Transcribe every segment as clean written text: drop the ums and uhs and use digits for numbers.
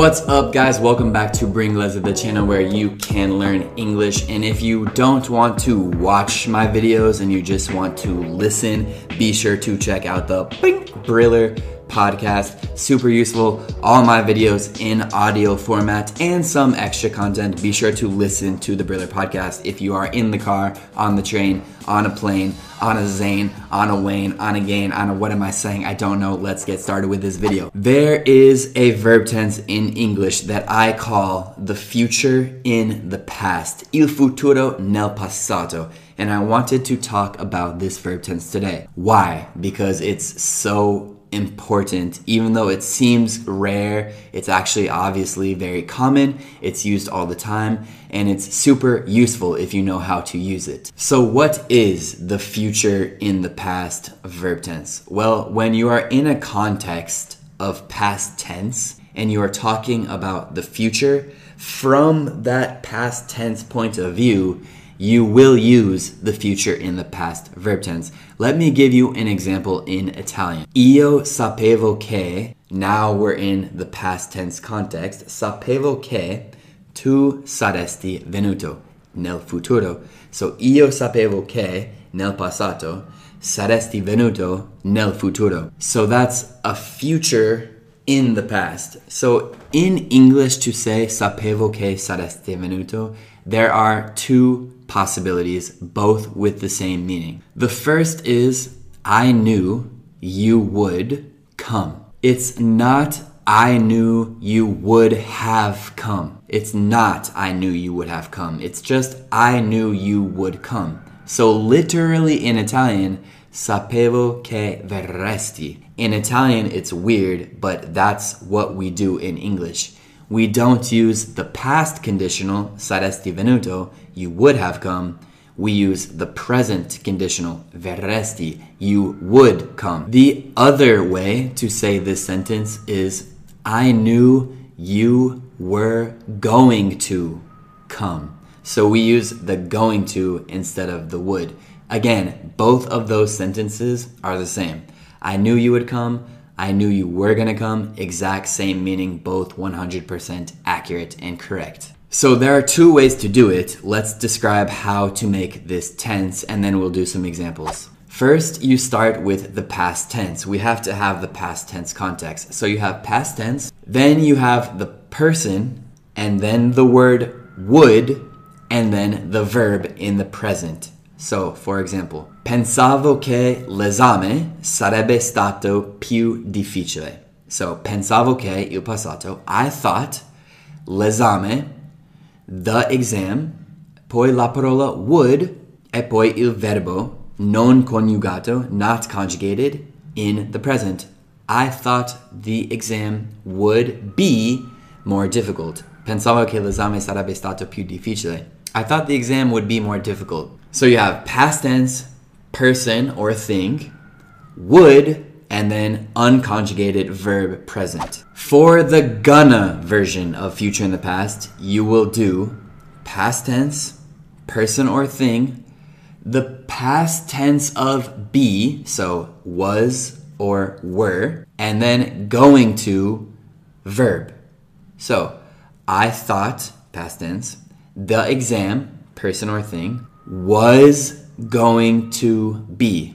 What's up, guys? Welcome back to Bring Lizard, the channel where you can learn English. And if you don't want to watch my videos and you just want to listen, be sure to check out the Briller Podcast. Super useful. All my videos in audio format and some extra content. Be sure to listen to the Briller Podcast if you are in the car, on the train, on a plane, on a Zane, on a Wayne, on a Gain, on a what am I saying? I don't know. Let's get started with this video. There is a verb tense in English that I call the future in the past. Il futuro nel passato. And I wanted to talk about this verb tense today. Why? Because it's so important. Even though it seems rare, it's actually obviously very common. It's used all the time and it's super useful if you know how to use it. So what is the future in the past verb tense? Well, when you are in a context of past tense and you are talking about the future, from that past tense point of view, you will use the future in the past verb tense. Let me give you an example in Italian. Io sapevo che, now we're in the past tense context, sapevo che tu saresti venuto nel futuro. So io sapevo che nel passato saresti venuto nel futuro. So that's a future in the past. So in English, to say sapevo che saresti venuto, there are two possibilities, both with the same meaning. The first is, I knew you would come. It's not, I knew you would have come. It's not, I knew you would have come. It's just, I knew you would come. So literally in Italian, sapevo che verresti. In Italian, it's weird, but that's what we do in English. We don't use the past conditional, saresti venuto, you would have come. We use the present conditional, verresti, you would come. The other way to say this sentence is, I knew you were going to come. So we use the going to instead of the would. Again, both of those sentences are the same. I knew you would come. I knew you were gonna come, exact same meaning, both 100% accurate and correct. So there are two ways to do it. Let's describe how to make this tense and then we'll do some examples. First, you start with the past tense. We have to have the past tense context. So you have past tense, then you have the person, and then the word would, and then the verb in the present. So, for example, pensavo che l'esame sarebbe stato più difficile. So, pensavo che il passato, I thought, l'esame, the exam, poi la parola would, e poi il verbo non coniugato, not conjugated, in the present. I thought the exam would be more difficult. Pensavo che l'esame sarebbe stato più difficile. I thought the exam would be more difficult. So you have past tense, person or thing, would, and then unconjugated verb present. For the gonna version of future in the past, you will do past tense, person or thing, the past tense of be, so was or were, and then going to verb. So I thought, past tense, the exam, person or thing, was going to be.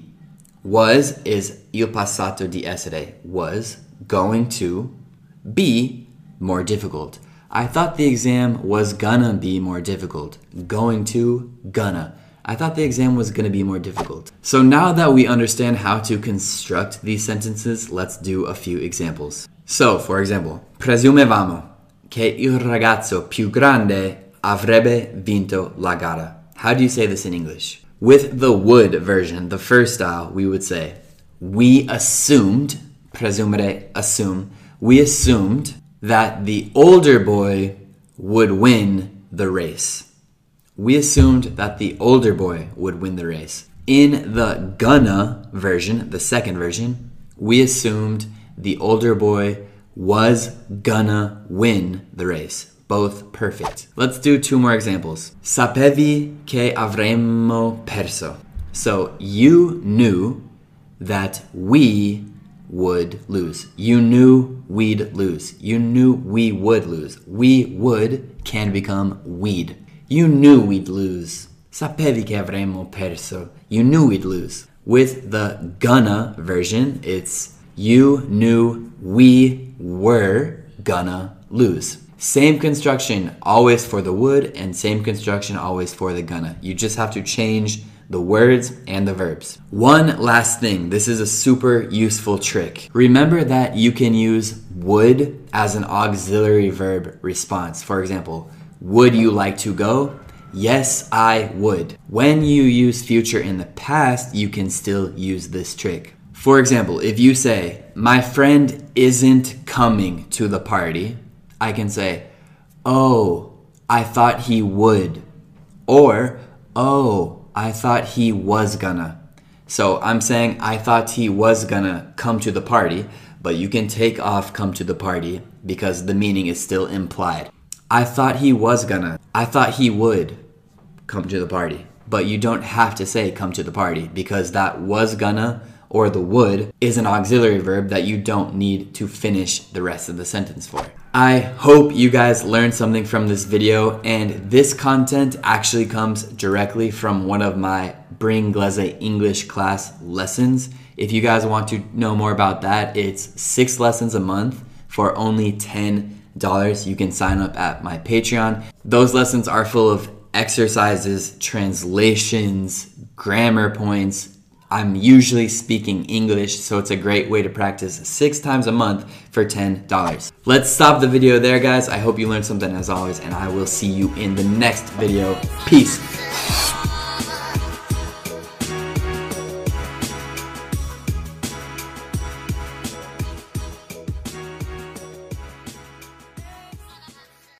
Was is il passato di essere. Was going to be more difficult. I thought the exam was gonna be more difficult. Going to, gonna. I thought the exam was gonna be more difficult. So now that we understand how to construct these sentences, let's do a few examples. So, for example, presumevamo che il ragazzo più grande avrebbe vinto la gara. How do you say this in English? With the would version, the first style, we would say, we assumed, presumere, assume, we assumed that the older boy would win the race. We assumed that the older boy would win the race. In the gonna version, the second version, we assumed the older boy was gonna win the race. Both perfect. Let's do two more examples. Sapevi che avremmo perso. So you knew that we would lose. You knew we'd lose. You knew we would lose. We would can become we'd. You knew we'd lose. Sapevi che avremmo perso. You knew we'd lose. With the gonna version, it's you knew we were gonna lose. Same construction always for the would and same construction always for the gonna. You just have to change the words and the verbs. One last thing. This is a super useful trick. Remember that you can use would as an auxiliary verb response. For example, would you like to go? Yes, I would. When you use future in the past, you can still use this trick. For example, if you say, my friend isn't coming to the party, I can say, oh, I thought he would. Or, oh, I thought he was gonna. So I'm saying I thought he was gonna come to the party, but you can take off come to the party because the meaning is still implied. I thought he was gonna. I thought he would come to the party. But you don't have to say come to the party because that was gonna or the would is an auxiliary verb that you don't need to finish the rest of the sentence for. I hope you guys learned something from this video, and this content actually comes directly from one of my Bring Lizard English class lessons. If you guys want to know more about that, it's 6 lessons a month for only $10. You can sign up at my Patreon. Those lessons are full of exercises, translations, grammar points. I'm usually speaking English, so it's a great way to practice 6 times a month for $10. Let's stop the video there, guys. I hope you learned something as always, and I will see you in the next video. Peace.